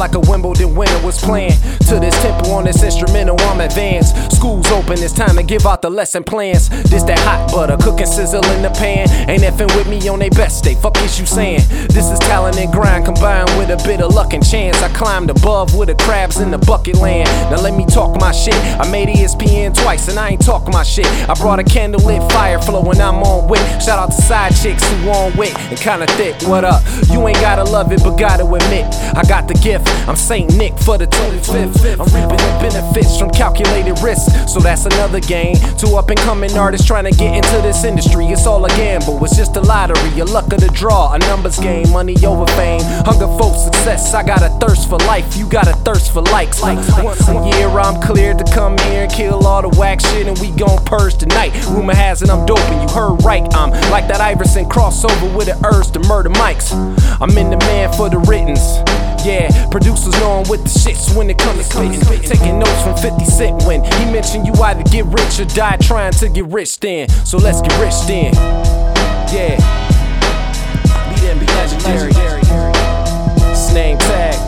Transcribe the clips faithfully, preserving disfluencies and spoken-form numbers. like a Wimbledon winner was playing. To this tempo on this instrumental, I'm advanced. School's open, it's time to give out the lesson plans. This that hot butter, cooking sizzle in the pan. Ain't effing with me on they best day, fuck is you saying? This is talent and grind combined with a bit of luck and chance. I climbed above with the crabs in the bucket land. Now let me talk my shit, I made E S P N twice and I ain't talk my shit. I brought a candlelit fire flow and I'm on wit. Shout out to side chicks who on wit and kinda thick, what up? You ain't gotta love it but gotta admit I got the gift, I'm Saint Nick for the twenty-fifth. I'm reaping the benefits from calculated risk. So that's another game to up and coming artists trying to get into this industry. It's all a gamble, it's just a lottery, a luck of the draw, a numbers game, money over fame, hunger for success. I got a thirst for life, you got a thirst for likes. Once a year I'm cleared to come here and kill all the whack shit, and we gon' purge tonight. Rumor has it I'm dope and you heard right. I'm like that Iverson crossover with an urge to murder mics. I'm in the man for the writtens. Yeah, producers know I'm with the shits when it comes to spittin'. Taking notes from fifty cent when he mentioned you either get rich or die trying to get rich then. So let's get rich then. Yeah. Lead and be legendary. It's Nametag.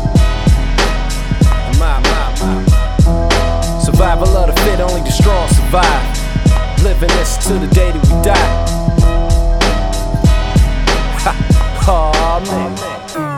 My, my, my. Survival of the fit, only the strong survive. Living this till the day that we die. Ha, oh man.